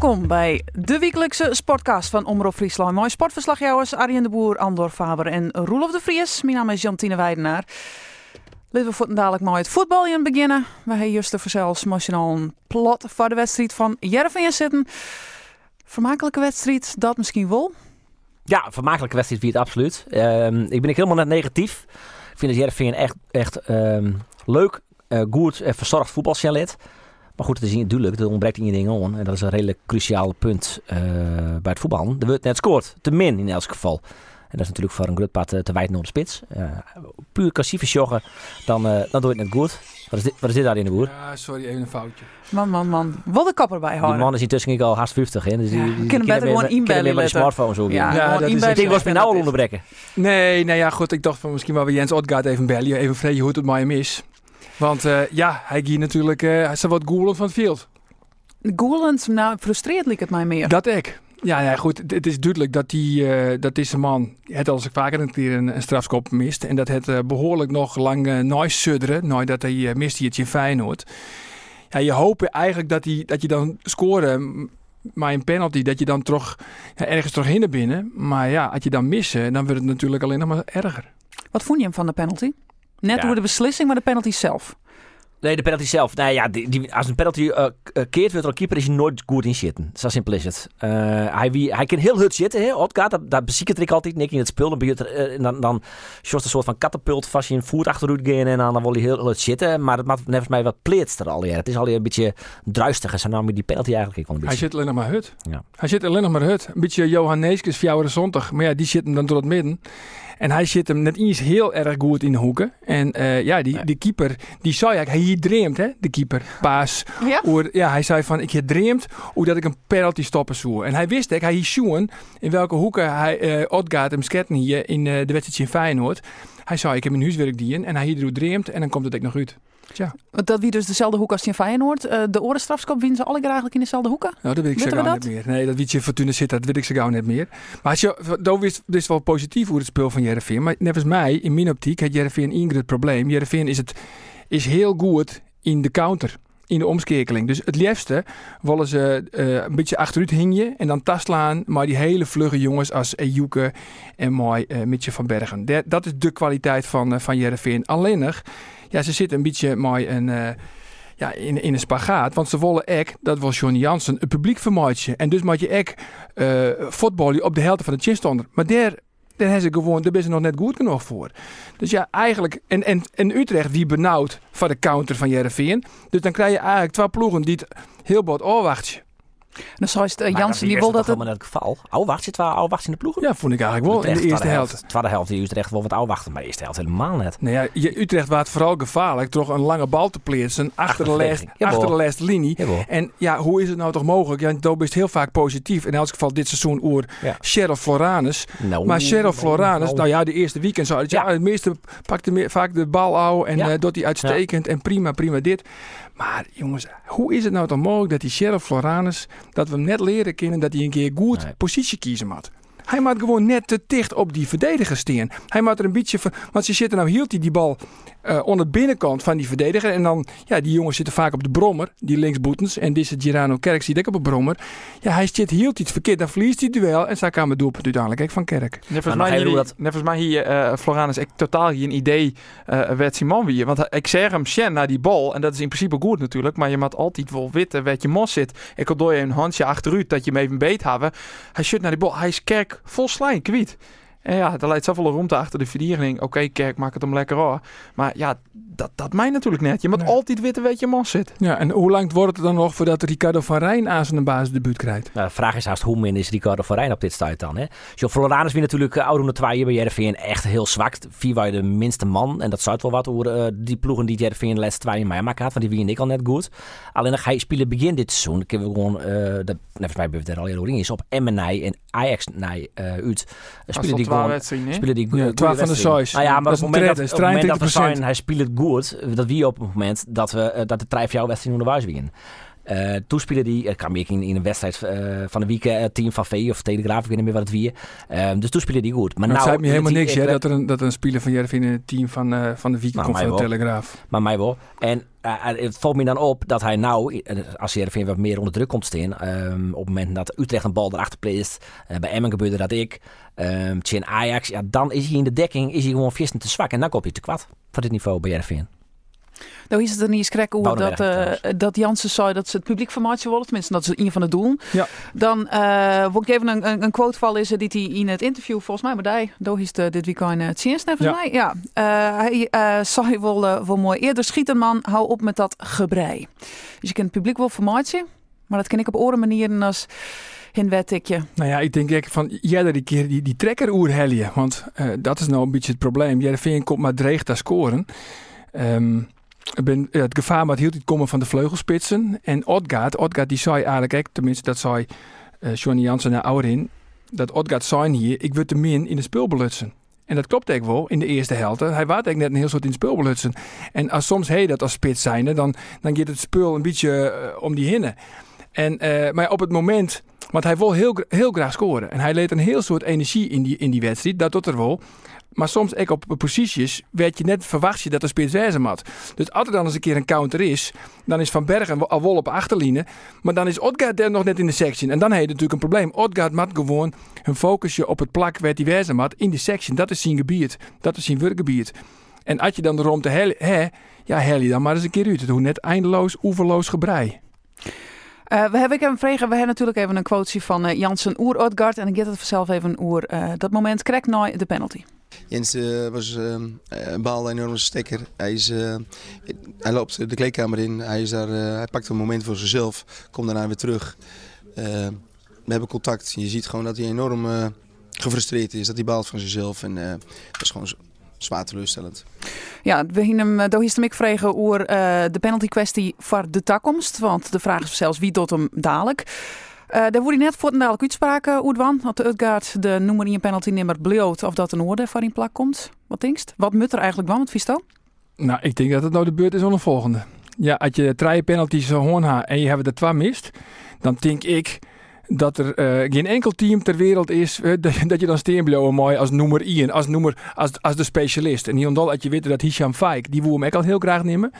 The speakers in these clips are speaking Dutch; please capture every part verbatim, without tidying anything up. welkom bij de wekelijkse sportcast van Omrop Fryslân. Mijn sportverslagjouwers Arjen de Boer, Andor Faber en Roelof de Vries. Mijn naam is Jantine Weidenaar. Laten we voortaan dadelijk maar het voetbaljen beginnen. We hebben juist de verzels nationaal een plot voor de wedstrijd van Jervin zitten. Vermakelijke wedstrijd, dat misschien wel? Ja, vermakelijke wedstrijd wie het absoluut. Um, ik ben ik helemaal net negatief. Ik vind dat Jervin echt, echt um, leuk, uh, goed en verzorgd voetbalchalet. Maar goed, het is natuurlijk, er ontbreekt in je dingen aan. En dat is een redelijk cruciaal punt uh, bij het voetbal. Er wordt net scoort, te min in elk geval. En dat is natuurlijk voor een grutpad te, te wijd naar de spits. Uh, puur klassieve joggen, dan, uh, dan doe je het net goed. Wat is dit, wat is dit daar in de boer? Ja, sorry, even een foutje. Man, man, man. Wat een kapper bij houden. Die man is intussen al haast vijftig. Hè? Dus die, ja, die, die kunnen beter gewoon inbellen. Die met de smartphone zo. Ja, ja, dat is, ik denk, was me nou al onderbreken. Nee, nou ja, goed. Ik dacht van misschien wel weer Jens Odgaard even bellen. Even vreden hoe het met hem is. Want uh, ja, hij ging natuurlijk, uh, hij zat wat goelend van het veld. Goelend? Nou, frustreert liet het mij meer. Dat ik. Ja, ja, goed. Het is duidelijk dat, die, uh, dat deze man, het als ik vaker een keer een, een strafschop mist. En dat het uh, behoorlijk nog lang uh, nooit sudderen, nooit dat hij uh, mist hier in Feyenoord. Ja, je hoopt eigenlijk dat, die, dat je dan scoren, maar een penalty, dat je dan toch ja, ergens toch hinder binnen. Maar ja, als je dan missen, dan wordt het natuurlijk alleen nog maar erger. Wat vond je hem van de penalty? Net ja. Door de beslissing, maar de penalty zelf. Nee, de penalty zelf. Nou ja, die, die, als een penalty uh, keert, wordt er een keeper, is hij nooit goed in zitten. Zo simpel is het. Uh, hij, wie, hij kan heel hard zitten, hè, Odgaard. Dat, dat beziekert ik altijd. Niks in het spul. Dan beurt er, uh, dan, dan een soort van katapult vast je een voet achteruit gaan en dan, dan wil hij heel hard zitten. Maar dat maakt volgens mij wat pleetster alweer. Het is alweer een beetje druistiger. Zo nam je die penalty eigenlijk wel een beetje. Hij zit alleen nog maar hut. Ja. Hij zit alleen nog maar hut. Een beetje Johanneeskes, Fjouwere Zondag. Maar ja, die zit hem dan door het midden. En hij zit hem net iets heel erg goed in de hoeken. En uh, ja, die, nee. die keeper, die zei eigenlijk, hij dreamt, hè, de keeper, Paas. Ja? Oor, ja, hij zei van, ik dreamt hoe dat ik een penalty stoppen zou. En hij wist, ik, hij hield in welke hoeken hij uh, Odgaard hem sketten hier in uh, de wedstrijd in Feyenoord. Hij zei, ik heb een huiswerk die in en hij hield dreamt en dan komt het ik nog uit. Tja. Dat wie dus dezelfde hoek als in Feyenoord. Uh, de orenstrafschop winnen ze alle eigenlijk in dezelfde hoeken? Nou, dat weet ik zo gauw niet meer. Nee, dat weet je Fortuna zit, dat weet ik zo gauw niet meer. Maar dat is, is wel positief hoe het spul van Jervin. Maar net als mij, in mijn optiek, heeft Jervin één groot probleem. Jervin is, het, is heel goed in de counter. In de omskerkeling. Dus het liefste willen ze uh, een beetje achteruit hingen en dan taslaan. Maar die hele vlugge jongens als Ejuke en mooi uh, Mietje van Bergen. De, dat is de kwaliteit van, uh, van Jervin. Alleen ja, ze zitten een beetje mooi een, uh, ja, in, in een spagaat. Want ze willen ek, dat was Johnny Jansen, het publiek vermoeitje. En dus moet je ek uh, voetballen op de helft van de chinstonder. Maar daar... Dan hebben ze gewoon, daar ben ze nog net goed genoeg voor. Dus ja, eigenlijk... En, en, en Utrecht die benauwd van de counter van Jervin. Dus dan krijg je eigenlijk twee ploegen die het heel bood oorwachtje. En zoals uh, Jansen die wil dat... Maar dat is het geval. Oorwachtje, twee oorwachtjes in de ploegen? Ja, vond ik eigenlijk wel. Utrecht, in de eerste helft. Tweede helft die Utrecht wel wat oorwachten. Maar de eerste helft helemaal net. Nee, ja, Utrecht was vooral gevaarlijk door een lange bal te plaatsen achter de, les, achter de leslinie. Jawel. En ja, hoe is het nou toch mogelijk? Ja, Dobe is heel vaak positief. In elk geval dit seizoen oer ja. Sherel Floranus. No, maar Sherel Floranus, no. nou ja, de eerste weekend zou het... Ja, ja, het meeste pakte me, vaak de bal aan en ja. uh, doet hij uitstekend. Ja. En prima, prima dit. Maar jongens, hoe is het nou toch mogelijk dat die Sherel Floranus... dat we hem net leren kennen dat hij een keer goed nee. positie kiezen moet. Hij moet gewoon net te dicht op die verdediger staan. Hij moet er een beetje van... Want ze zitten nou, hield hij die bal uh, onder de binnenkant van die verdediger. En dan, ja, die jongens zitten vaak op de brommer. Die linksboetens. En deze Girano-Kerk zit ook op de brommer. Ja, hij zit, hield hij het verkeerd. Dan verliest hij het duel. En daar kwam het doelpunt uiteindelijk ook van Kerk. Volgens mij hier, dat... volgens mij hier uh, Floranus, ik totaal geen idee uh, werd Simon wie. Want ik zeg hem, Shen, naar die bal. En dat is in principe goed natuurlijk. Maar je moet altijd wel weten waar je mos zit. Ik had door je een handje achteruit dat je hem even beet hebben. Hij schudt naar die bal. Hij is Kerk. Volslijn, kwiet. En ja, er leidt zoveel ruimte achter de verdediging. Oké, okay, Kerk, maak het hem lekker hoor. Maar ja, dat, dat mij natuurlijk net. Je moet nee. altijd weten weet je mos zit. Ja, en hoe lang wordt het dan nog voordat Ricardo van Rijn aan zijn basisdebuut krijgt? Nou, de vraag is haast hoe min is Ricardo van Rijn op dit stuit dan? Joh, Floranus weer natuurlijk uh, ouder dan twee bij Jervin echt heel zwak. Vier waren de minste man. En dat zou wel wat over uh, die ploegen die Jervin de laatste twee in mij maken had. Want die wien ik al net goed. Alleen dan ga je spelen begin dit seizoen. Dan kunnen we gewoon, uh, dat, volgens mij hebben we het er al heel is op Emmenij en Ajax nij uh, uit. Spelen die gewoon, spelen die ja, twaalf van de zes. Nou ja, maar op het moment dat, moment dat we zijn, hij speelt het goed, dat wie op het moment dat we dat de trijf jouw wedstrijd onderwijs winnen. Uh, toen speelde die, ik kwam ik in, in een wedstrijd uh, van de weekend, het team van V of Telegraaf, ik weet niet meer wat het wie. Uh, dus toen speelde die goed. Maar nou, het zei me helemaal niks hè, dat er een, dat een speler van Jervin in het team van, uh, van de weekend nou, komt van wel. De Telegraaf. Maar mij wel. En Uh, het valt me dan op dat hij nou, als Jervin wat meer onder druk komt staan, um, op het moment dat Utrecht een bal erachter pleest, uh, bij Emmen gebeurde dat ik, um, Chin Ajax, ja, dan is hij in de dekking, is hij gewoon vierstend te zwak en dan komt hij te kwaad voor dit niveau bij Jervin. Nou is het er niet eens krek over dat, uh, dat Jansen zei dat ze het publiek vermaatje willen. Tenminste, dat is een van de doelen. Ja. Dan uh, wil ik even een, een quote vallen is uh, die hij in het interview volgens mij, maar die, daar is dit weekend uh, het zien volgens ja. mij. Ja. Uh, hij uh, zei wel, uh, wel mooi eerder schieten man, hou op met dat gebrei. Dus je kunt het publiek wel vermaatje, maar dat ken ik op andere manieren als hinwetikje. Nou ja, ik denk ik van jij die keer die, die trekker oerhelje, want uh, dat is nou een beetje het probleem. Jervin komt maar dreigt daar scoren. Um, Ben, het gevaar wat hield het komen van de vleugelspitsen. En Odgaard, Odgaard die zei eigenlijk, echt, tenminste dat zei uh, Johnny Jansen naar Aurin, dat Odgaard zei hier, ik word te min in de spul belutsen. En dat klopt eigenlijk wel in de eerste helft. Hij waart eigenlijk net een heel soort in het spul belutsen. En als soms heet dat als spits zijnde, dan, dan gaat het spul een beetje uh, om die hinnen. En, uh, maar op het moment, want hij wil heel, heel graag scoren. En hij leed een heel soort energie in die, in die wedstrijd, dat doet er wel. Maar soms ook op posities werd je net verwacht je dat de spits wijzen moet. Dus als er dan eens een keer een counter is, dan is Van Bergen al wel op achterlijnen. Maar dan is Odgaard nog net in de section. En dan heb je natuurlijk een probleem. Odgaard moet gewoon hun focusje op het plak werd die wijzen moet in de section. Dat is zijn gebied. Dat is zijn werkgebied. En als je dan de ruimte hebt, he, ja, hel je dan maar eens een keer uit. Doe net eindeloos, oeverloos gebrei. Uh, we hebben ik hem vregen. We hebben natuurlijk even een quotie van uh, Jansen oer Odgaard. En ik get het vanzelf even oer. Uh, dat moment krijgt nooit de penalty. Jens uh, was uh, een bal een enorme stekker. Hij, is, uh, hij loopt de kleedkamer in, hij, is daar, uh, hij pakt een moment voor zichzelf, komt daarna weer terug. Uh, we hebben contact, je ziet gewoon dat hij enorm uh, gefrustreerd is, dat hij baalt van zichzelf en uh, dat is gewoon zwaar teleurstellend. Ja, we hebben hem ik vragen over uh, de penalty kwestie voor de toekomst, want de vraag is zelfs wie doet hem dadelijk. Uh, daar wordt net voor een dadelijk uitspraak over. Dat de Utgaard de noemer in penalty nimmer bleot of dat een orde van in plak komt. Wat denkst? Wat moet er eigenlijk van, wat Visto? Nou, ik denk dat het nou de beurt is aan de volgende. Ja, als je drie penalties hoorn ha en je hebt er twee mist, dan denk ik dat er uh, geen enkel team ter wereld is uh, dat, dat je dan steenblowen mooi als noemer één, als noemer als, als de specialist. En hieronder had je weten dat Hicham Faik, die wil hem ook al heel graag nemen.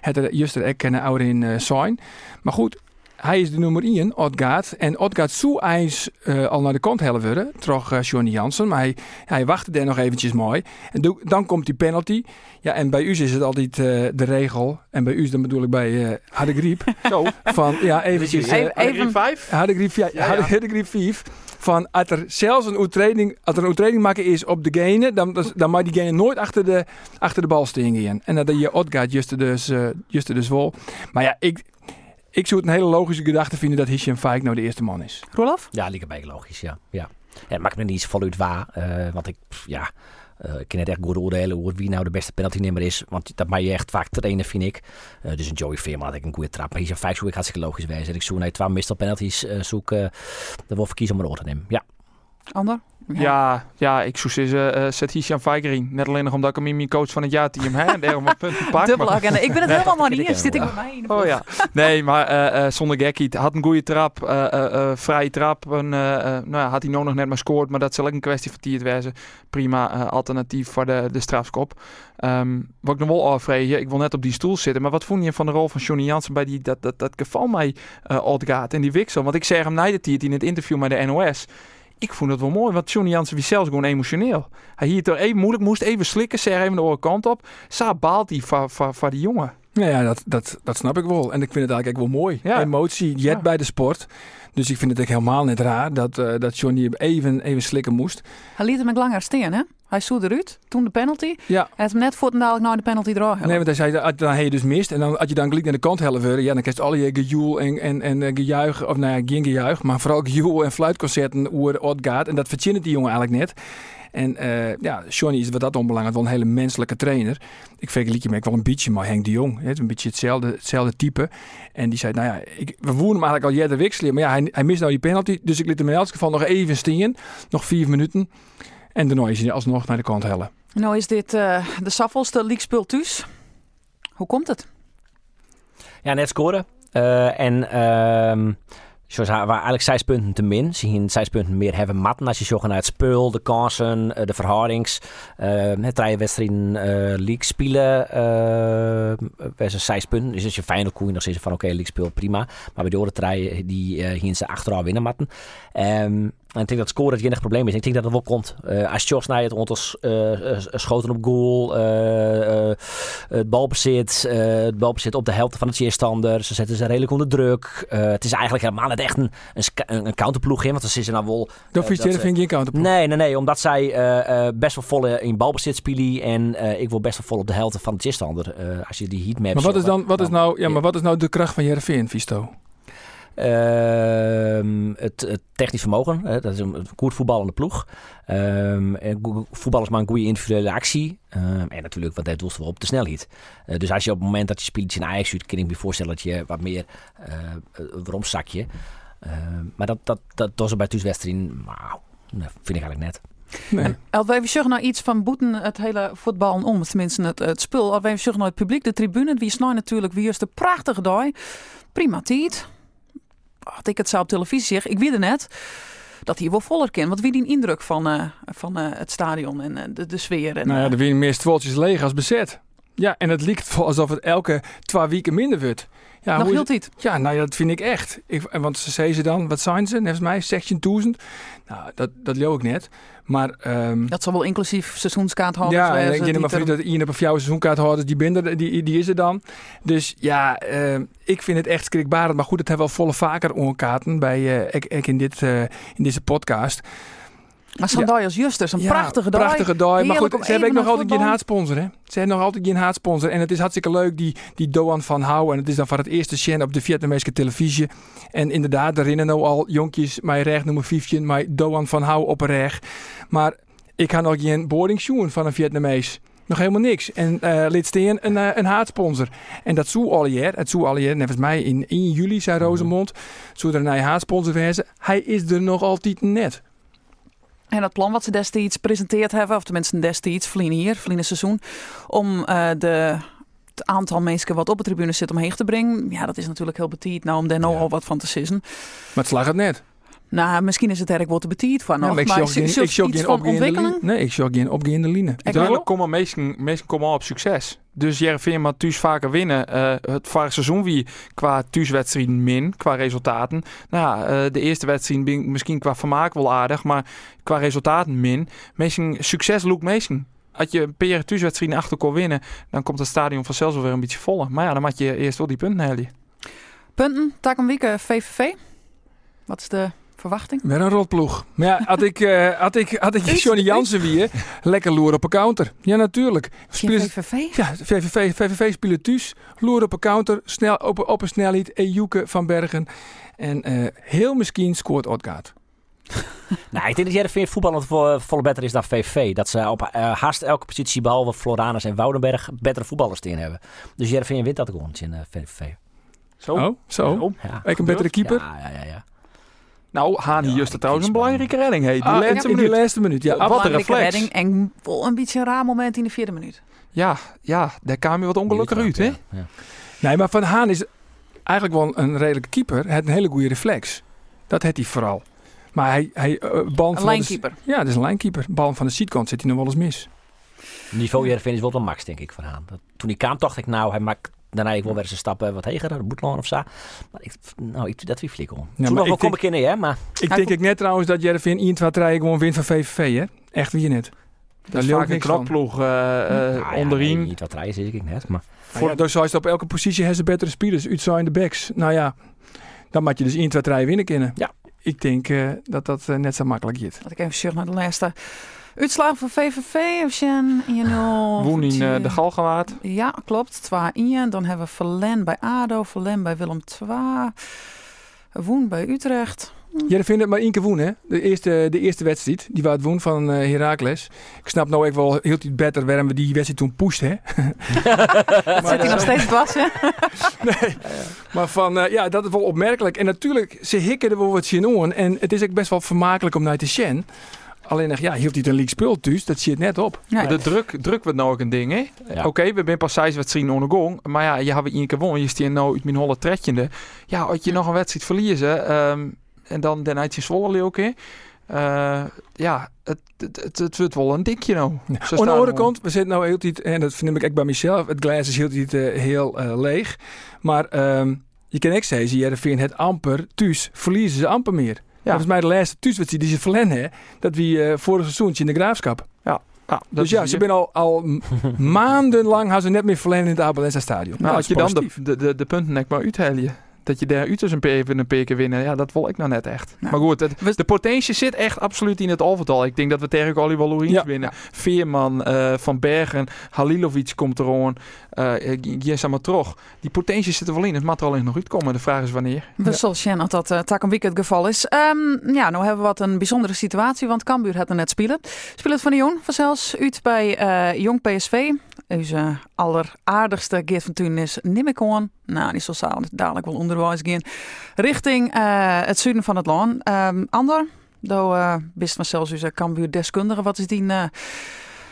Het er juist er ook een ouder in uh, zijn. Maar goed. Hij is de nummer één, Odgaard. En Odgaard zou eens uh, al naar de kant hellen worden, troch uh, Johnny Jansen. Maar hij, hij wachtte daar nog eventjes mooi. En do- dan komt die penalty. Ja, en bij u is het altijd uh, de regel. En bij u dan bedoel ik bij uh, Harde Griep. Zo. Van, ja, eventjes. Uh, Harde Griep vijf? Harde Griep vijf. Ja, ja. Harde Griep vijf. Van, als er zelfs een oertreding, als er een oertreding maken is op de gene, dan, dan mag die gene nooit achter de, achter de bal stingen. En dat je Odgaard juist dus, uh, juist dus wel. Maar ja, ik... Ik zou het een hele logische gedachte vinden dat Hicham Faik nou de eerste man is. Roelof? Ja, liep bij logisch, ja. ja. En het maakt me niet zo voluit waar. Uh, want ik, pff, ja, uh, ik ken het echt goed oordelen over wie nou de beste penaltynemer is. Want dat mag je echt vaak trainen, vind ik. Uh, dus een Joey Veerman had ik een goede trap. Maar Hicham Faik zou ik hartstikke logisch wijzen. Ik zoek naar twee meestal penalties uh, zoek. Uh, dan wil verkiezen om een oor te nemen, ja. Ander? Ja. ja, ja, ik zoek ze zet Hicham Faik erin. Net alleen nog omdat ik hem in mijn coach van het jaar team heb en daarom een punt pak. Dubbel ik ben het helemaal maar niet. Zit ik bij mij in de oh, ja. Nee, maar uh, uh, zonder gekkie. Had een goede trap, uh, uh, uh, vrije trap. En, uh, uh, nou ja, had hij nog net maar scoort, maar dat zal ook een kwestie van tiert wezen. Prima uh, alternatief voor de, de strafskop. Um, wat ik nog wel afvraag, ik wil net op die stoel zitten, maar wat vond je van de rol van Johnny Jansen bij die, dat, dat, dat geval mij uh, Odgaard en die wiksel? Want ik zeg hem na de tiert in het interview met de N O S. Ik vond het wel mooi, want Johnny Jansen was zelfs gewoon emotioneel. Hij hier toch even moeilijk moest, even slikken, zeg even de andere kant op. Zo baalt hij van va, va die jongen. Ja, ja dat, dat, dat snap ik wel. En ik vind het eigenlijk wel mooi. Ja. Emotie, jet ja. bij de sport. Dus ik vind het ook helemaal net raar dat, uh, dat Johnny even, even slikken moest. Hij liet hem ook langer staan, hè? Hij zoet eruit, toen de penalty. Ja. En het hem net voor en dadelijk nou de penalty dragen. Nee, want hij zei, dan heb je dus mist. En dan, als je dan gelijk naar de kant hellen wil, ja, dan krijg je al je gejoel en, en, en gejuich. Of nou ja, geen gejuich, maar vooral gejoel en fluitconcerten over Odgaard. En dat verzint die jongen eigenlijk net. En uh, ja, Johnny is wat dat onbelangrijk wel een hele menselijke trainer. Ik vergelijk hem ook wel een beetje met Henk de Jong. Hè? Een beetje hetzelfde, hetzelfde type. En die zei, nou ja, ik, we woeren hem eigenlijk al jaren wikselen. Maar ja, hij, hij mist nou die penalty. Dus ik liet hem in elk geval nog even staan. Nog vier minuten. En daarna is hij alsnog naar de kant hellen. Nou is dit uh, de saffelste leakspul thuis. Hoe komt het? Ja, net scoren. Uh, en um, zoals waar eigenlijk zes punten te min. Ze zien zes punten meer hebben matten als je zocht naar het spul, de kansen, de verhoudings. Uh, drie wedstrijden uh, league spelen. Uh, we zijn zes punten. Dus als je Feyenoord koeien nog steeds van oké, okay, league speel prima. Maar bij de andere die uh, gingen ze achteraf winnen matten. Um, En ik denk dat scoren het enige probleem is. Ik denk dat het wel komt. Uh, als Jos naar het ontels uh, schoten op goal, uh, uh, het balbezit, uh, het balbezit op de helft van de tegenstander. Ze zetten ze redelijk onder druk. Uh, het is eigenlijk helemaal niet echt een, een, een counterploeg in, want ze zitten nou wel. Dat uh, vind je ze... geen counterploeg. Nee, nee, nee, omdat zij uh, uh, best wel vol in balbezit spelen en uh, ik wil best wel vol op de helft van de tegenstander. Uh, als je die heatmaps. Maar wat is dan, wat dan, is nou, ja, maar wat is nou de kracht van Jervin, Visto? Uh, het, het technisch vermogen, hè, dat is een goed voetballende ploeg. Um, voetbal is maar een goede individuele actie. Um, en natuurlijk, want hij doelt wel op de snelheid. Uh, dus als je op het moment dat je speelt in Ajax ziet, kan ik me voorstellen dat je wat meer uh, romzakje. Uh, maar dat, dat, dat, dat was bij thuiswedstrijden, wauw, dat vind ik eigenlijk net. Nee. Als wij zeggen nou iets van boeten het hele voetbal om, tenminste het, het spul. Als wij zeggen nou het publiek, de tribune, wie is nou natuurlijk, wie is de prachtige dag. Prima tijd. Had ik het zou op televisie zeggen, ik weet er net dat hier wel voller kan. Want wie die indruk van, uh, van uh, het stadion en uh, de, de sfeer. En, nou ja, er weer meer stwoltjes leeg als bezet. Ja, en het lijkt alsof het elke twee weken minder wordt. Ja, nog hield het? Ja, nou ja, dat vind ik echt. Ik, want ze zeiden ze dan, wat zijn ze? Volgens mij, section duizend. Nou, dat, dat leeuw ik net. Maar, um, dat zal wel inclusief seizoenskaarthouders. Ja, ik denk maar dat iedereen op jouw seizoenkaarthouders, die binder, die, die is er dan. Dus ja, uh, ik vind het echt schrikbarend. Maar goed, het hebben we al volle vaker onkaarten bij uh, ik, ik in, dit, uh, in deze podcast. Maar zo'n ja. Dag als Justers, een ja, prachtige dag. Prachtige dag. Maar goed, ze hebben nog altijd geen haatsponsor, hè? Ze hebben nog altijd geen haatsponsor. En het is hartstikke leuk, die, die Doan van Houw. En het is dan van het eerste scène op de Vietnamese televisie. En inderdaad, er rennen nou al jonkjes, mijn recht nummer vijftien, mijn Doan van Houw op een recht. Maar ik ga nog geen boarding van een Vietnamees. Nog helemaal niks. En uh, lid steen een, uh, een haatsponsor. En dat zou al jaar, het zou al jaar, volgens mij in één juli, zei Rosemond, zou er een haatsponsor wezen. Hij is er nog altijd net. En dat plan wat ze destijds presenteerd hebben, of tenminste destijds, verleden hier, verleden seizoen, om uh, de, het aantal mensen wat op de tribune zit omheen te brengen. Ja, dat is natuurlijk heel betiet, nou om daar nou ja. al wat van te sissen. Maar het slag het net. Nou, misschien is het erg wat te betiet van. Ja, maar ik zie ik iets geen van ontwikkeling. Nee, ik zie geen opgeende lijnen. Duidelijk komen mensen, mensen komen al op succes. Dus Jervin maar thuis vaker winnen. Uh, het vorige seizoen wie qua thuiswedstrijden min, qua resultaten. Nou, uh, de eerste wedstrijd ben misschien qua vermaak wel aardig, maar qua resultaten min. Mensen succes look mensen. Als je een paar thuiswedstrijden achter kon winnen, dan komt het stadion vanzelf wel weer een beetje voller. Maar ja, dan maak je eerst wel die punten halen. Punten, taak een week V V V. Wat is de verwachting? Met een rotploeg. Maar ja, had ik, uh, had ik, had ik Johnny Jansen weer lekker loer op een counter. Ja, natuurlijk. Spelen V V V? Ja, V V V, V V V spelen thuis. Loer op een counter. Snel, op, op een snelheid. Ejuke van Bergen. En uh, heel misschien scoort Odgaard. Nou, ik denk dat Jervin voetballend vo- volle beter is dan V V V. Dat ze op uh, haast elke positie, behalve Floranus en Woudenberg, betere voetballers in hebben. Dus Jervin wint dat gewoon in uh, V V V. Zo? Oh, zo. Ja. Ik een betere keeper? Ja, ja, ja. ja. Nou, Hani ja, Juste trouwens een belangrijke redding. Hey. Die, ah, laatste ja, die laatste minuut. Ja, wat een reflex. Redding en een beetje een raar moment in de vierde minuut. Ja, ja daar kwam je wat ongelukkig uit. Hè? Ja, ja. Nee, maar Van Haan is eigenlijk wel een redelijke keeper. Hij heeft een hele goede reflex. Dat heeft hij vooral. Maar hij... hij uh, band een lijnkeeper. Ja, dat is een lijnkeeper. Bal van de seatkant zit hij nog wel eens mis. Niveau Jervin is wel de max, denk ik, Van Haan. Toen hij kwam, dacht ik, nou, hij maakt... Daarna ik wil weer eens een stap wat heger naar de Boetlaan of zo. Maar ik, nou, ik doe dat weer flik om. Ja, nog wel kom ik in, hè? Maar... Ik denk ik net trouwens dat Jervin één twee drie gewoon wint van V V V, hè? Echt wie je net. Dat is vaak een krapploeg onderin. één twee drie zeg ik net, maar... Voor, ja, dus hij op elke positie hebben ze betere spelers. Uit zijn de backs. Nou ja, dan moet je dus één twee drie winnen kunnen. Ja. Ik denk uh, dat dat uh, net zo makkelijk is. Laat ik even terug naar de laatste... Uitslag van V V V, of je nul... Woen in uh, de Galgenwaard. Ja, klopt. twee een. Dan hebben we Verlen bij A D O, Verlen bij Willem twee. Woen bij Utrecht. Ja, dat vind ik maar één keer woen, hè. De eerste, de eerste wedstrijd, die was het woen van uh, Heracles. Ik snap nou even wel heel iets beter waarom we die wedstrijd toen pusht, hè. Dat zit hij nog steeds vast, hè. Nee, maar van, uh, ja, dat is wel opmerkelijk. En natuurlijk, ze hikken er wel wat zin aan. En het is ook best wel vermakelijk om naar te zien. Alleen nog, ja, hield hij het een league spul thuis, dat zit net op. Ja, de druk, druk wordt nou ook een ding, hè? Ja. Oké, okay, we zijn pas zes wedstrijden onder gong, maar ja, je hebt één keer gewonnen, je stiert nou uit mijn holle tredjende. Ja, als je nog een wedstrijd verliezen um, en dan den uit je Zwolle ook, hè? Uh, ja, het, het, het, het wordt wel een dikje nou. Ja. Aan de andere kant, we zitten nou heel tijd, en dat verneem ik echt bij mezelf, het glas is heel tijd uh, heel uh, leeg. Maar um, je kan ook zeggen, Heerenveen het amper thuis, verliezen ze amper meer. Ja. Volgens mij de laatste thuiswedstrijd die ze verlennen, dat we uh, vorig seizoentje in de Graafschap. Ja. Ja, dus ja, ze zijn al, al maandenlang gaan ze net meer verlennen in het Abelenza Stadion. Nou, als je dan de, de, de, de punten maar uithalen, dat je daar Utrecht een, een paar keer winnen, ja, dat wil ik nou net echt. Nou. Maar goed, het, de potentie zit echt absoluut in het alftal. Ik denk dat we tegen Oliver Lourens ja. winnen. Ja. Veerman, uh, Van Bergen, Halilovic komt er gewoon. Jens uh, Amatrog. Die potentie zit er wel in. Het mag er alleen nog uitkomen. De vraag is wanneer. We ja. zullen zien dat dat uh, tak een week het geval is. Um, ja, nou hebben we wat een bijzondere situatie, want Cambuur had er net spelen. Spelen van de Jong vanzelfs uit bij uh, Jong P S V. Onze alleraardigste Geert van Tuin is Nimmekoorn. Nou, die zal dadelijk wel onderwijs gaan. Richting uh, het zuiden van het land. Um, Ander, door uh, bist vanzelfs onze Cambuur-deskundige. Wat is die... Uh,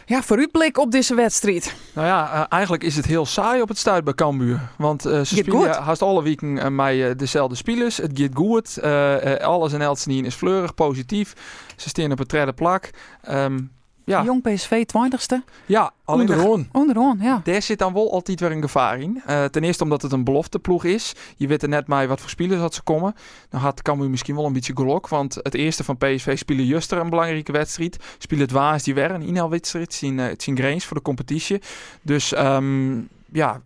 Ja, vooruitblik op deze wedstrijd. Nou ja, uh, eigenlijk is het heel saai op het stuit bij Cambuur. Want uh, ze spelen haast alle weken uh, met uh, dezelfde spelers. Het gaat goed. Uh, uh, alles en Elsenien is fleurig, positief. Ze staan op een derde plak. Um, ja. Jong P S V, twintigste. Ja, onderhoorn. Onderhoorn, ja. Daar zit dan wel altijd weer een gevaar in. Uh, ten eerste omdat het een belofteploeg is. Je weet er net maar wat voor spelers had ze komen. Dan had Cambuur misschien wel een beetje gelok. Want het eerste van P S V spelen juster een belangrijke wedstrijd. Spelen het waas die weer een inhaalwedstrijd. Het zijn grains voor de competitie. Dus... Um, Ja,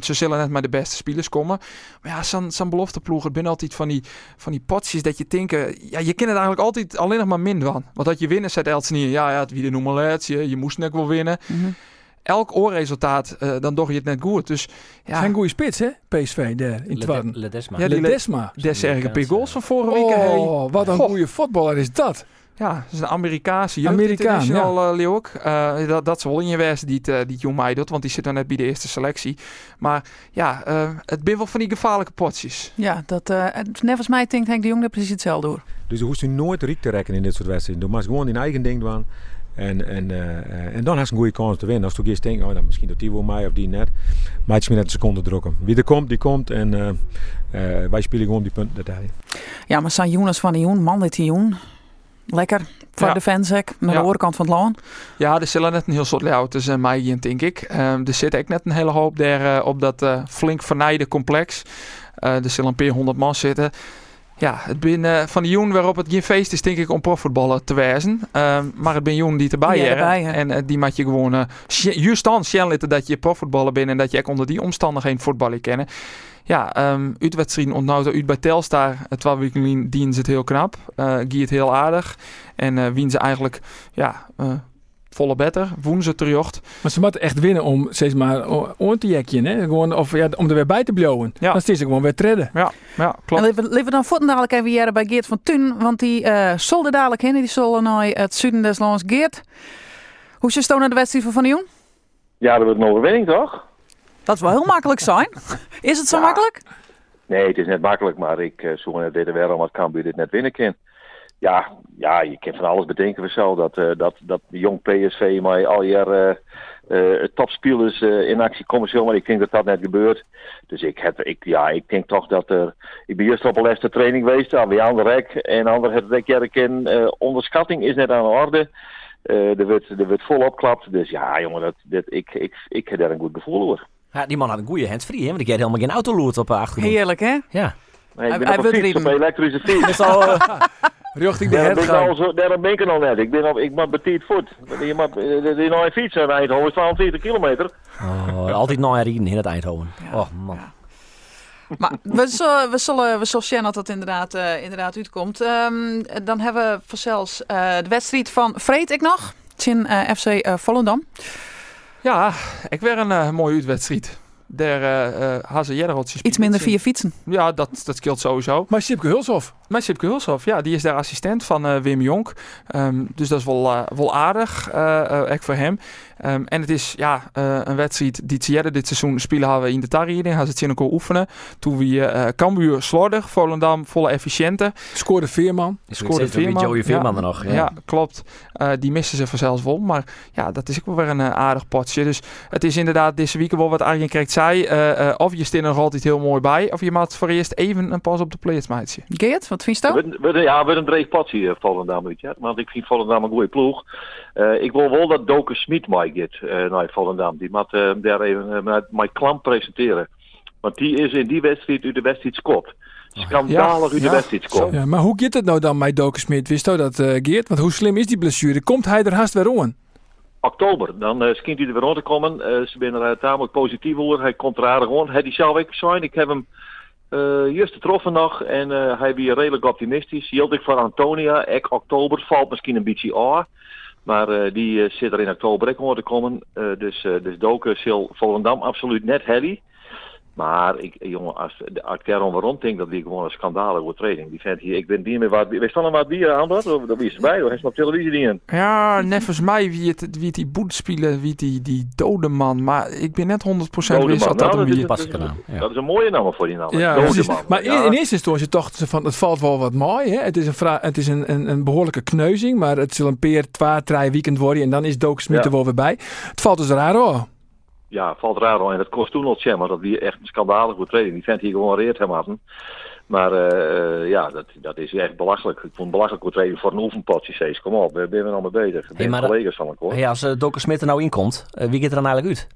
ze zullen net maar de beste spelers komen. Maar ja, zo'n, zo'n belofteploeg, het ben altijd van die, van die potjes dat je denken... Ja, je kent het eigenlijk altijd alleen nog maar min van. Want dat je winnen, zet Eltsenier. Ja, ja, het wie de noemer je, je moest net wel winnen. Mm-hmm. Elk oorresultaat, uh, dan doe je het net goed. Dus ja. Zijn goede spits, hè? P S V, daar in Twarden. Le, Ledesma. Ja, Ledesma. Desserge Pigols van vorige oh, week. Oh, wat een goede voetballer is dat. Ja, dat is een Amerikaanse jeugd international, ja. uh, Leeuwk. Uh, dat, dat is wel in je wijze die het uh, jong mij doet, want die zit dan net bij de eerste selectie. Maar ja, uh, het ben wel van die gevaarlijke potjes. Ja, dat uh, net als mij denkt Henk de Jong daar precies hetzelfde door. Dus je hoeft je nooit riek te rekken in dit soort wedstrijden. Je mag gewoon in eigen ding doen. En, en, uh, en dan heb je een goede kans te winnen. Als je eerst denkt, oh, dan misschien doet die wel mij of die net. Maar het is net een seconde drukken. Wie er komt, die komt. En uh, uh, wij spelen gewoon die punten. Dat ja, maar San Jonas van de Joen, man dit die Joen. Lekker, voor ja. de fans ook, naar de ja. oorkant van het land. Ja, er zullen net een heel soort louters en mij in, denk ik. Um, er zit ook net een hele hoop daar uh, op dat uh, flink vernijde complex. Uh, er zullen een paar honderd man zitten. Ja, het ben uh, van de Joen waarop het geen feest is, denk ik, om profvoetballen te wijzen. Uh, maar het ben Joen die erbij ja, erbij, en uh, die maakt je gewoon... Uh, juist dan, Sjenlitten, dat je profvoetballer bent en dat je ook onder die omstandigheden voetballen kennen. Ja, um, uitwedstrijden onthouden uit bij Telstar. Twaalf weken dienen ze het heel knap. Uh, Giet het heel aardig. En uh, wien ze eigenlijk, ja, uh, volle better. Woen ze terjocht. Maar ze moeten echt winnen om, steeds maar, oor te jekje, hè? Gewoon, of ja, om er weer bij te blowen. Ja. Dan is ze gewoon weer treden. Ja, ja, klopt. En leven dan voort dadelijk even jaren bij Geert van Thun. Want die uh, solden dadelijk heen. Die solden naar het zuiden des lands. Geert, hoe is je stoon naar de wedstrijd van Van de Jong? Ja, dat wordt een overwinning, toch? Dat zou heel makkelijk zijn. Is het zo ja. makkelijk? Nee, het is net makkelijk. Maar ik uh, zoek net dit wel omdat Cambuur dit net winnen kan. Ja, ja, je kan van alles bedenken. We zo dat, uh, dat, dat Jong P S V maar al jaren uh, uh, topspielers uh, in actie komen. Zo, maar ik denk dat dat net gebeurt. Dus ik, heb, ik, ja, ik denk toch dat er... Uh, ik ben juist op een laatste training geweest. Aan de andere rek. En ander het rek jaren ken. Uh, onderschatting is net aan de orde. Uh, er wordt, er wordt volop klapt. Dus ja, jongen, dat, dat, ik, ik, ik, ik heb daar een goed gevoel over. Ja, die man had een goeie handsfree, hè? Want ik had helemaal geen autoloert op de achtergrond. Heerlijk, hè? Ja. Nee, ik ben I, op I een fiets, op een elektrische fiets. Al, uh, richting de hertgang. Daarom ben ik er al net. Ik ben op, ik ben betiet voet. Je mag nou een fiets aan Eindhoven, is tweehonderdveertig kilometer. Oh, altijd nou een rieden in het Eindhoven. Ja. Oh, man. Ja. Maar we zullen, we zullen, we zullen zien dat dat inderdaad, uh, inderdaad uitkomt. Um, dan hebben we voor zelfs uh, de wedstrijd van Vreet ik nog. Tjin uh, F C uh, Volendam. Ja, ik weer een uh, mooie uitwedstrijd. Daar uh, uh, H Z J. Iets minder via fietsen. Ja, dat, dat scheelt sowieso. Maar Sipke Hulshof. Maar Sipke Hulshof, ja, die is daar assistent van uh, Wim Jonk. Um, dus dat is wel, uh, wel aardig, uh, ook voor hem. Um, en het is ja, uh, een wedstrijd die ze dit seizoen spelen hadden in de Tarrieden. Gaan ze het zin ook oefenen. Toen we uh, Cambuur slordig, Volendam volle efficiënten. Scoorde Veerman. Scoorde Veerman. Joey Veerman er nog. Ja, ja klopt. Uh, die misten ze vanzelfs wel. Maar ja, dat is ook wel weer een uh, aardig potje. Dus het is inderdaad deze week wel wat Arjen Kreek zei. Uh, uh, of je stinkt er nog altijd heel mooi bij. Of je maakt voor eerst even een pas op de pleats, maatje. Geert, wat vind je dan? Ja, we een dreef potje Volendam uit. Ja. Want ik vind Volendam een goede ploeg. Uh, ik wil wel dat Dokke Smeet mij dit uh, naar Volendam. Die moet uh, daar even uh, mijn, mijn klant presenteren. Want die is in die wedstrijd u de wedstrijd scoort. Schandalig ja, u de ja. wedstrijd scoort. Ja, maar hoe gaat het nou dan met Dokke Smeet? Wist u dat, uh, Geert? Want hoe slim is die blessure? Komt hij er haast weer om? Oktober. Dan uh, schijnt hij er weer rond te komen. Uh, ze zijn er uh, tamelijk positief over. Hij komt er aardig rond. Hij die zou ik zijn. Ik heb hem Uh, juist getroffen nog en uh, hij weer redelijk optimistisch. Hield ik van Antonia, ek oktober, valt misschien een beetje aan. Maar uh, die uh, zit er in oktober ook om te komen. Uh, dus uh, dus Dokken zal Volendam absoluut net helly. Maar ik, jongen, als, als ik daarom rond denk, dat die gewoon een schandalige overtreding. Die vent hier, ik ben die met wat bier. We staan er wat bier aan dat? Of dat is erbij hoor, hij is op televisie niet in. Ja, net volgens mij wie het, wie het die boet spelen, wie die, die dode man. Maar ik ben net honderd procent wist dat dat een bier past. Dat is een mooie naam voor die naam. Ja, dode man. Maar ja. in, in eerste instantie dachten ze van, het valt wel wat mooi. Hè? Het is, een, fra- het is een, een, een behoorlijke kneuzing, maar het zal een peer, twa, drie weekend worden en dan is Dokke Smeet ja. er wel weer bij. Het valt dus raar hoor. Ja, valt raar hoor. En dat kost toen al zeg maar. Dat die echt een schandalige overtreding. Die vent hier gewoon reert hem hadden. Maar uh, ja, dat, dat is echt belachelijk. Ik vond het belachelijk overtreding voor een oefenpotje. Zees, kom op, daar ben we nou mee bezig. Hey, maar, collega's van elkaar. Hey, als uh, Dokke Smeet er nou inkomt, uh, wie gaat er dan eigenlijk uit?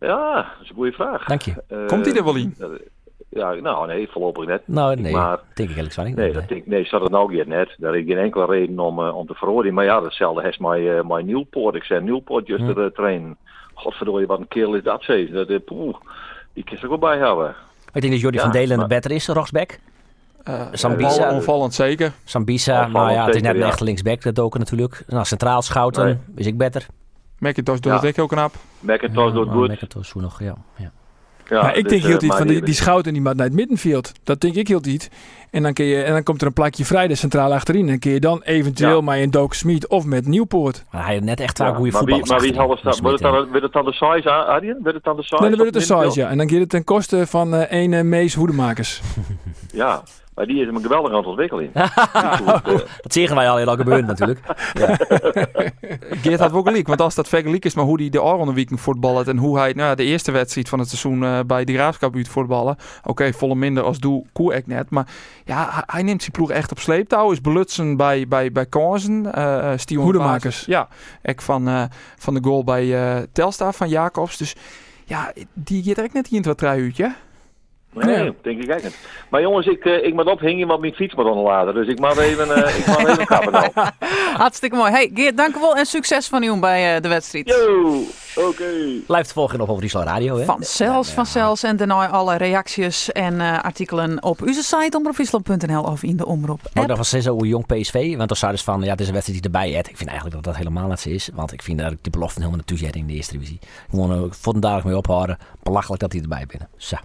Ja, dat is een goede vraag. Dank je. Uh, komt hij er wel in? Uh, ja, nou nee, voorlopig net. Nou nee, maar, denk ik eigenlijk niet. Nee, dat denk, nee, staat het nou weer net. Daar is geen enkele reden om, uh, om te veroordelen. Maar ja, datzelfde heeft mijn uh, Nieuwpoort. Ik zei Nieuwpoort, just hmm. de uh, trainen. Godverdorie, wat een kerel is dat, zeg. Dat, poeh, die kan er ook bij hebben. Ik denk dat Jordi ja, van Delen maar... de better is, Rochsbeck. Uh, Sambisa. Onvallend zeker. Sambisa, onvallend, nou ja, het is net een ja. echte linksback, dat ook natuurlijk. Nou, centraal Schouten, nee. is ik better. Meckentos doet ja. het ook knap. Meckentos ja, doet goed. Meckentos, hoe nog, ja. ja. ja maar ik dus, denk heel uh, niet van die, die Schouten die maakt naar het middenveld. Dat denk ik heel niet. En dan, kun je, en dan komt er een plakje vrij de centraal achterin. En kun je dan eventueel ja. maar in Dokke Smeet of met Nieuwpoort. Maar hij had net echt wel ja, goede voetballers. Maar wie hadden dat? Wil het dan de size, Arjen? Wil het dan de size? Nee, dan wil het de size, ja. En dan gaat het ten koste van uh, één uh, Mees Hoedemakers. ja, maar die is een geweldig aan het ontwikkelen. Dat zeggen wij al heel lang gebeuren natuurlijk. ja. Geert had ook gelijk. Want als dat vergelijk is met hoe hij de Aron een weekend voetballet. En hoe hij nou, de eerste wedstrijd van het seizoen uh, bij de Graafschap uit voetballen. Oké, okay, volle minder als doe Koek net. Maar... ja, hij neemt zijn ploeg echt op sleeptouw. Is belutsen bij, bij, bij Kansen. Uh, Hoedemakers. Ja, ik van, uh, van de goal bij uh, Telstar van Jacobs. Dus ja, die gaat er ook net hier in het wat trui uurtje. Nee, nee, denk ik eigenlijk niet. Maar jongens, ik, uh, ik moet ophangen, want mijn fiets moet onderladen. Dus ik mag even, uh, ik mag even kappen nou. Hartstikke mooi. Hey, Geert, dankjewel en succes van Jong bij uh, de wedstrijd. Yo, oké. Okay. Blijf te volgen op Fryslân Radio, hè? Vanzelfs, vanzelfs. En daarna alle reacties en uh, artikelen op onze site, omroep fryslân punt n l of in de Omroep app. Ook nog van zes over Jong P S V, want dan zou dus van, ja, het is een wedstrijd die erbij heeft. Ik vind eigenlijk dat dat helemaal niet zo is, want ik vind dat ik die belofte helemaal naartoe zet in de eerste divisie. Ik moet er voortdurend mee ophouden. Belachelijk dat die erbij binnen. Zo.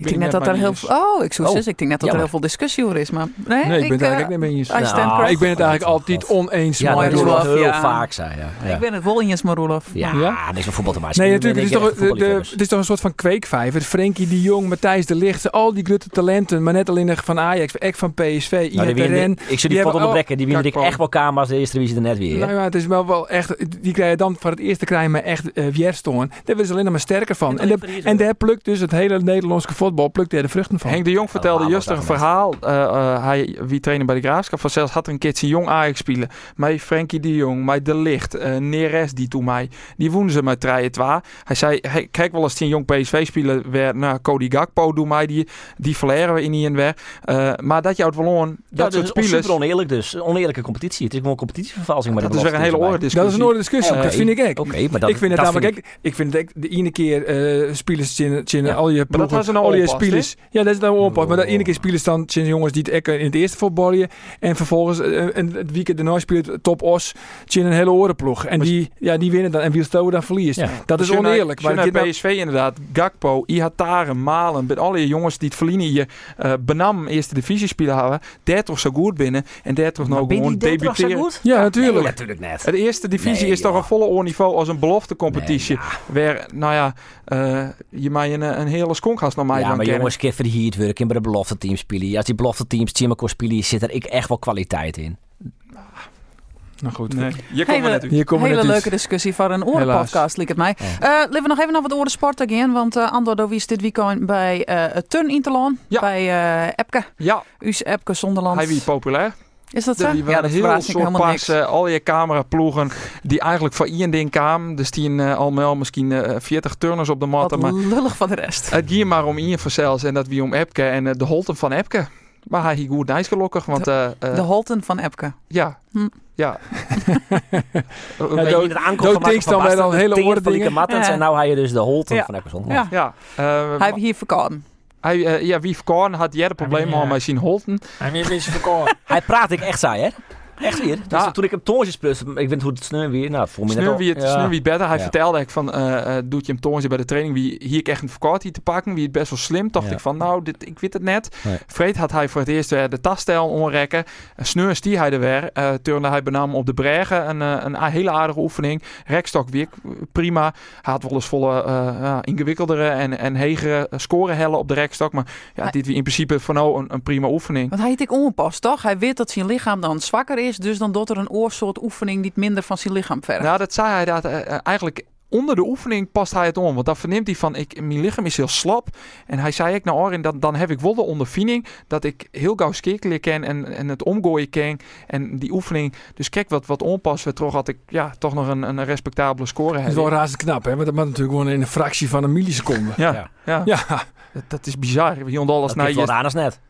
Ik denk net dat er heel veel. Oh, ik zoest. Oh, ik denk net dat er heel veel discussie over is, maar nee, nee ik, ik ben het uh, eigenlijk niet mee eens. Nou, ik ben het eigenlijk altijd oneens. Ja, maar Roelof heel ja. vaak zei. Ja. Ja. Ik ben het wel eens, maar Roelof. Ja, ja, dat is wel voetbal te maken. Nee, natuurlijk. Het is, toch, de, de, het is toch een soort van kweekvijver. Frenkie de Jong, Matthijs de Ligt, al die grote talenten, maar net alleen van Ajax, ek van P S V, nou, I N T R N. Ik zou die pot onderbrekken. Die win ik echt wel kamers de eerste divisie er net weer. Nou ja, het is wel wel echt. Die krijg je dan van het eerste krijgen, maar echt weerstoorn. Daar willen ze alleen maar sterker van. En daar plukt dus het hele Nederlandse voetbal plukt hij de vruchten van. Henk de Jong vertelde ja, juist een verhaal. Uh, uh, hij wie trainen bij de Graafschap van zelfs had er een keertje Jong Ajax spelen. Mij Frenkie de Jong, mij De Ligt, uh, Neres die toen mij die wonen ze met draaien twa. Hij zei hey, kijk wel eens die Jong P S V spelen weer naar nou, Cody Gakpo doen mij die die verleren we in hier en weer. Uh, maar dat jouw het verloren dat ja, soort spelers. Dat is super oneerlijk dus. Oneerlijke competitie. Het is gewoon competitievervalsing. Maar dat, dat is weer een hele orde discussie. Dat is een orde discussie. Okay. Dat vind ik echt. Okay, ik vind het namelijk ik... ik vind het de ene keer uh, spelers in, in ja. al je ploegen. je spelers. Ja, dat is dan onpas. Oh. Maar de ene keer spelers dan zijn jongens die het in het eerste voetballen. En vervolgens een, het weekend daarna speelt Top Os zijn een hele orenploeg. En die, ja, die winnen dan. En Wilstow dan verliest. Ja. Dat is oneerlijk. Maar bij P S V dan... inderdaad. Gakpo, Ihatare, Malen. Met alle jongens die het verliezen hier uh, benam eerste divisie spelen hadden. Daar toch zo goed binnen. En daar toch nou gewoon debuteren. Ja, natuurlijk. Nee, natuurlijk net. De eerste divisie nee, is joh. toch een volle oorniveau als een beloftecompetitie. Nee, ja. Waar, nou ja, uh, je mij een, een hele skonkast naar mij ja, dan kennen. Ja, maar jongens, kiffen hier het werk in bij de belofteteams spelen. Als die belofteteams Chimico spelen, zit er ik echt wel kwaliteit in. Nou goed, nee. je komt hele, net je hele net leuke discussie voor een orenpodcast, liep het mij. Ja. Uh, Laten we nog even naar wat orensport gaan, want uh, Andor do is dit weekend bij uh, Tun Interland, ja. bij uh, Epke. Ja. Us Epke Zonderland. Hij wie populair. Is dat zo? Ja, dat heel soort pas, uh, al je cameraploegen die eigenlijk van één ding kwamen. Dus die uh, al wel misschien uh, veertig turners op de mat. Wat maar lullig van de rest. Het ging maar om één van zelfs en dat wie om Epke en uh, de holten van Epke. Maar hij ging goed nijsgelokkig. Want, de, uh, de holten van Epke? Ja. Hm. Ja. Doe tiks dan bij dan hele oordingen. Ja. En nou hij je dus de holten ja. van Epke zonder. Ja. Ja. Ja. Uh, hij heeft hier verkouden. Hij, uh, ja, wie verkouden had jij de problemen ja. met zijn holten. Hij heeft een verkouden. Hij praat ik echt saai, hè? Echt weer. Dus ja. toen ik hem toontjes plus, ik weet hoe het sneu weer. Nou, voel me sneu weer, het sneu weer beter. Hij ja. vertelde ik van, uh, doet je hem toontje bij de training, wie hier ik echt een verkoudheid te pakken, wie het best wel slim. Dacht ja. ik van, nou, dit, ik weet het net. Nee. Vreed had hij voor het eerst weer de tasstijl onrekken. Sneu stie hij er weer. Uh, turnde hij benam op de Bregen, een, een, een hele aardige oefening. Rekstok weer prima. Hij had wel eens volle uh, uh, ingewikkeldere en, en hegere scorehellen op de rekstok, maar ja, hij, dit weer in principe voor nou een, een prima oefening. Want hij heet ik onpas, toch? Hij weet dat zijn lichaam dan zwakker is. Is, dus dan doet er een oorsoort oefening die het minder van zijn lichaam vergt. Nou, dat zei hij dat, uh, eigenlijk onder de oefening past hij het om. Want dan verneemt hij van, ik, mijn lichaam is heel slap. En hij zei ik nou Arjen, dan, dan heb ik wel de ondervinding dat ik heel gauw skikelen ken en, en het omgooien ken. En die oefening, dus kijk wat, wat onpas werd toch had ik ja, toch nog een, een respectabele score. Dat is wel razend knap, hè? Want dat was natuurlijk gewoon in een fractie van een milliseconde. Ja, ja. ja. ja. Dat, dat is bizar. Hier onder alles naar je. Dat is net.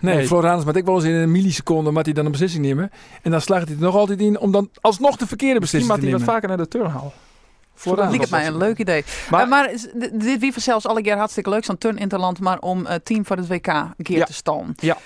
Nee, nee, Floranus maakt ik wel eens in een milliseconde, maar hij dan een beslissing nemen. En dan slaagt hij het nog altijd in om dan alsnog de verkeerde beslissing die te nemen. Die maakt hij wat vaker naar de turn halen. Dat lijkt mij een leuk idee. Maar, uh, maar dit wie zelfs alle keer hartstikke leuk, zo'n turn interland, maar om uh, team voor het W K een keer ja. te staan. Ja.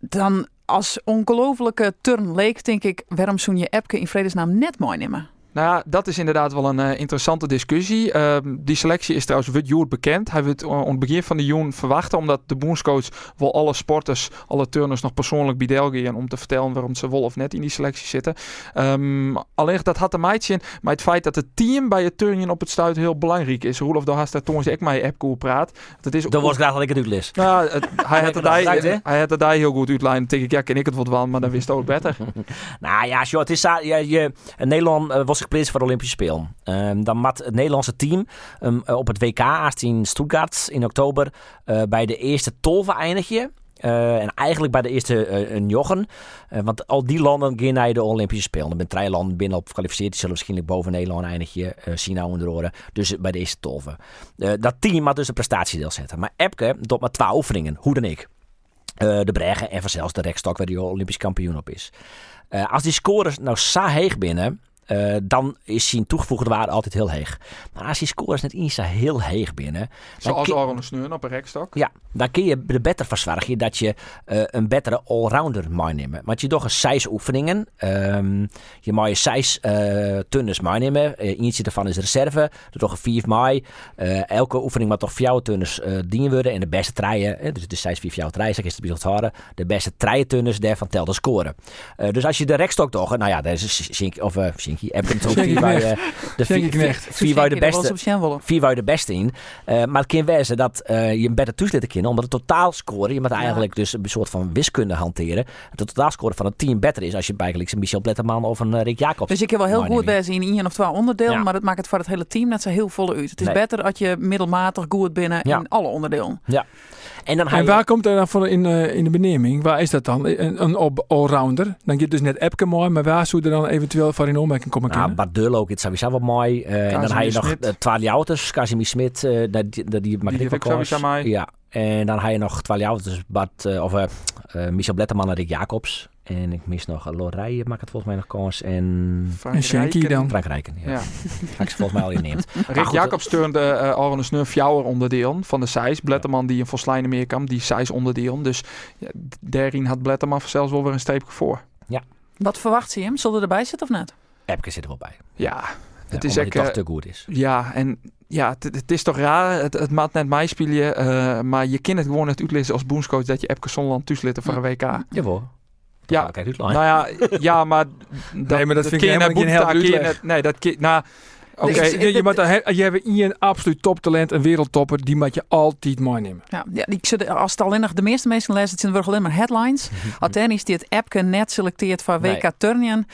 Dan als ongelooflijke turn leek, denk ik, waarom zoen je Epke in vredesnaam net mooi nemen? Nou ja, dat is inderdaad wel een uh, interessante discussie. Uh, die selectie is trouwens wit joer bekend. Hij wordt uh, aan het begin van de joen verwachten, omdat de bondscoach wel alle sporters, alle turners nog persoonlijk bij Delgen om te vertellen waarom ze wel of net in die selectie zitten. Um, alleen dat had de meidje, maar het feit dat het team bij het turnjen op het stuit heel belangrijk is. Roelof de Haas daar toen ik mij Epke praat. Dat is. Dat was graag dat ik het uitles. Nou, het, hij had het daar, he? hij had het daar heel goed uitlijnen. Dan denk ik, ja, ken ik het wat wel, maar dan wist het ook beter. Nou ja, het is ja, je, Nederland uh, was geplaatst voor de Olympische Spelen. Um, dan mat het Nederlandse team um, op het W K achttien Stuttgart in oktober uh, bij de eerste tolve eindigje. Uh, en eigenlijk bij de eerste uh, een joggen. Uh, want al die landen gaan naar de Olympische Spelen. Er zijn drie landen binnen op gekwalificeerd. Die zullen waarschijnlijk boven Nederland eindigen. Uh, China onder oren. Dus bij de eerste tolve. Uh, dat team mag dus een prestatiedeel zetten. Maar Epke doet maar twee oefeningen. Hoe dan ik. Uh, de Bregen en vanzelfs de rekstok waar die Olympisch kampioen op is. Uh, als die scores nou zo heeg binnen... Uh, dan is zijn toegevoegde waarde altijd heel heeg. Maar als die scores net eens heel heeg binnen... Zoals al een sneur op een rekstok. Ja, dan kun je de beter verzorgen dat je uh, een betere allrounder mag nemen. Want je doet zes oefeningen. Um, je mag je zes uh, turners mag nemen. Uh, eentje daarvan is reserve. Er doet vijf mei. Uh, elke oefening mag toch voor jouw turners uh, dienen worden. En de beste treien, eh, dus het is zes vier voor jouw treien, zeg is het bijzonder harde. De beste treien turners daarvan telt de scoren. Uh, dus als je de rekstok doet, nou ja, dat is een of... Uh, Heb ik toch vier waar je de vier de beste in, uh, maar het kan wezen dat uh, je een beter toeslitten kan, omdat het totaalscore je moet ja. eigenlijk dus een soort van wiskunde hanteren. De totaalscore van het team beter is als je bijgelijks een Michel Bletterman of een Rick Jacobs. Dus ik heb wel heel goed wezen in één of twee onderdelen, ja. maar dat maakt het voor het hele team net zo heel volle uit. Het is nee. beter dat je middelmatig goed binnen ja. in alle onderdelen. Ja. En, dan en je... waar komt er dan voor in, uh, in de beneming? Waar is dat dan? Een, een allrounder? Dan je dus net Epke mooi, maar waar zou er dan eventueel voor in ommerking komen? Ja, nou, Bardul ook, het sowieso wel mooi. Uh, en dan heb je nog twaalf auto's, Casimir Smit, uh, die, die, die maakt ik wel ja. En dan heb je nog twaalf auto's, Bart, uh, of uh, uh, Michel Bletterman en Rick Jacobs. En ik mis nog Lorraine, maakt het volgens mij nog kans. En Frankrijk dan. Frankrijk, ja. ja. Had ik volgens mij al inneemt. Rick Jacobs turnde uh, al een snuf jouwer onderdeel van de Seis. Bletterman die een volslijnen meer kan, die Seis onderdeel. Dus ja, daarin had Bletterman zelfs wel weer een streepje voor. Ja. Wat verwacht ze hem? Zullen erbij zitten of net? Epke zit er wel bij. Ja. Ja, het is echt, toch te goed is. Ja, en ja, het is toch raar. Het, het maakt net mij spelen, uh, maar je kind het gewoon net uitlezen als boenscoach dat je Epke Zonderland toeslitten voor een W K. Jawel. Ja, nou ja, ja, maar dat, nee, maar dat, dat vind ik helemaal geen helder. Nee, dat kind. Nou, oké, okay. dus, je, moet er, je hebt een absoluut toptalent, een wereldtopper, die moet je altijd meenemen. Ja, ik zit, als het alleen nog de meeste mensen lezen, het zijn er alleen maar headlines. Aten is die het Epke net selecteert voor W K nee. Turnien.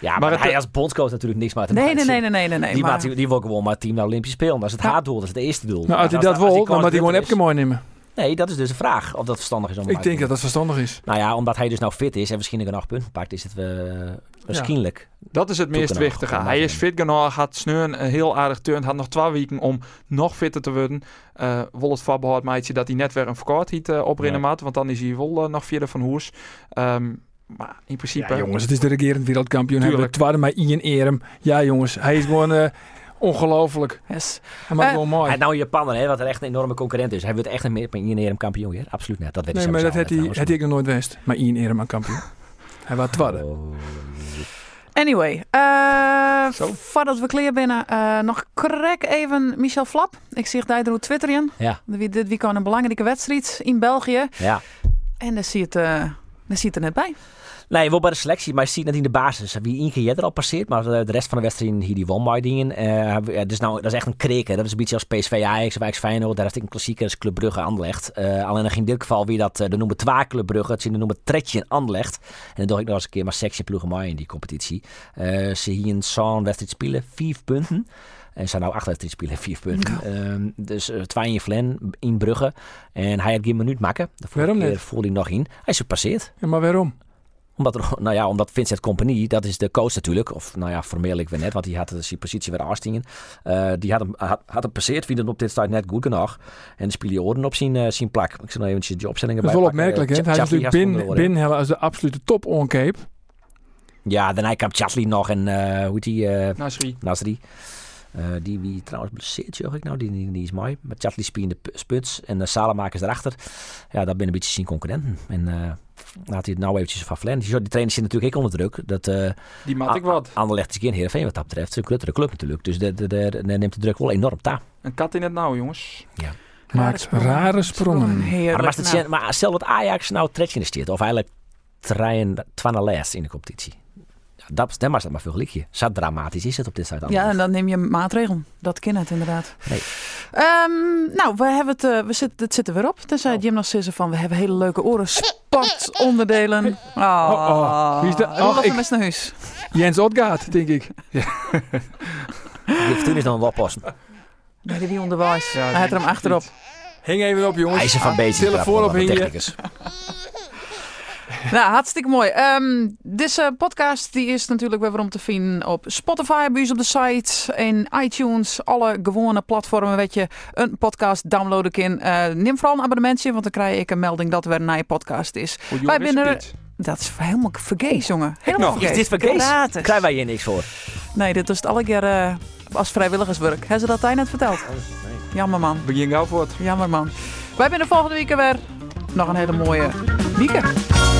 Ja, maar, maar het, hij als bondscoach natuurlijk niks maar te maken. Nee, nee, nee, nee, nee, nee. Die, maar, die, die wil gewoon maar het team naar Olympisch Spelen. Dat is het ja. haatdoel, dat is het eerste doel. Nou, als hij dat wil, dan moet hij gewoon Epke mooi nemen. Nee, dat is dus de vraag of dat verstandig is. Om ik denk dat dat verstandig is. Nou ja, omdat hij dus nou fit is en misschien nog een acht punten pakt, is het uh, waarschijnlijk. Ja. Dat is het meest wichtige. Hij is fit genoeg, had sneuren heel aardig turnt, had nog twee weken om nog fitter te worden. Uh, wil het voorbehoud meidje dat hij net weer een verkoord hiet uh, oprinnen ja. maat, want dan is hij wel uh, nog vierde van hoers. Um, Maar in principe... Ja, jongens, het is de regerend wereldkampioen. Tuurlijk. Hebben we het maar Ian Erem. Ja, jongens, hij is gewoon uh, ongelooflijk. Yes. Hij maakt uh, wel mooi. Hij nou Japaner, hè, wat er echt een enorme concurrent is. Hij wordt echt een meer Ian Erem kampioen, hè? Absoluut niet. Dat weet nee, ik maar dat had hij, had ik nog nooit wist. Maar Ian Erem aan kampioen. Hij was twaalf. Oh. Anyway, uh, voordat we klaar binnen, uh, nog krek even Michel Flap. Ik zie daar door Twitter in. Ja. Dit weekend een belangrijke wedstrijd in België. Ja. En daar zie je het... Uh, daar ziet er net bij. Nee, wel bij de selectie, maar je ziet net in de basis. Wie Inge er al passeert, maar de rest van de wedstrijd hier die won bij dingen. Uh, dus nou, dat is echt een kreker. Dat is een beetje als P S V, Ajax, Ajax Feyenoord. Daar heeft ik een klassieker, als Club Brugge Anderlecht. Uh, alleen in dit geval weer dat de nummer twee Club Brugge, het is de nummer Tretje Anderlecht. En dan dacht ik nog eens een keer, maar sectie ploegen maar in die competitie. Uh, ze hier een zo'n wedstrijd spelen, vier punten. En zijn nou acht wedstrijden spelen, vier punten. Ja. Um, dus uh, twee in Vlen, in Brugge. En hij had geen minuut maken. Waarom niet? Voelde hij nog in. Hij is gepasseerd. Ja, maar waarom? Omdat, er, nou ja, omdat Vincent Kompany, dat is de coach natuurlijk. Of nou ja, formeel ik weet net, want die had dus die positie weer afstingen. Uh, die had hem, had, had hem passeerd, wie dat op dit start net goed genoeg. En de spelioorden op zijn, uh, zijn plak. Ik zal nog eventjes de opstellingen bij. Dat is wel opmerkelijk, hè? Uh, hij is natuurlijk binnenhellen als de absolute top onkeep. Ja, daarna kwam Chatley nog en uh, hoe heet die? Uh, Nasri. Nasri. Uh, die wie trouwens blesseert, joh ik nou, die, die, die is mooi. Maar Chatley spie in de sputs en de Salamakers erachter. Ja, dat ben een beetje zijn concurrenten. En uh, laat hij het nou eventjes van Vlen. Die, die trainer zit natuurlijk ook onder druk. Dat, uh, die maat ik wat. Anderlecht is geen Heerenveen wat dat betreft. Ze kluttere club natuurlijk. Dus daar neemt de druk wel enorm ta. Een kat in het nauw, jongens. Ja. Maakt rare sprongen. Maar zelfs nou. Dat Ajax nou trekt in de of eigenlijk trein van les in de competitie. Dat, dat was dat maar veel gelijkje. Zo dramatisch is het op dit tijd. Ja, en dan neem je maatregelen. Dat kan het inderdaad. Nee. Um, nou, we hebben het, uh, we zit, het zit er weer op. Tenzij Jim nog zitten van, we hebben hele leuke oren. Sportonderdelen. Oh, oh, oh. Wie is dat? Oh, ik... naar huis. Jens Odgaard, denk ik. Ja. Die toen is dan wel pas. Bij de wie onderwijs. Ja, hij had er hem achterop. Hing even op, jongens. Hij is er van bezig. Telefoon op hingen. Nou, hartstikke mooi. Um, deze podcast die is natuurlijk weer om te vinden op Spotify, bij ons op de site, in iTunes, alle gewone platformen weet je een podcast downloaden kan. Uh, neem vooral een abonnementje, want dan krijg ik een melding dat er een nieuwe podcast is. O, jongen, wij binnen er... Dat is helemaal vergeet, jongen. Helemaal vergeet. Is dit vergeet? Krijgen wij hier niks voor? Nee, dit is het alle keer uh, als vrijwilligerswerk. Hebben ze dat hij net verteld? Jammer man. Begin gauw voort. Jammer man. Wij binnen volgende week weer. Nog een hele mooie weekend.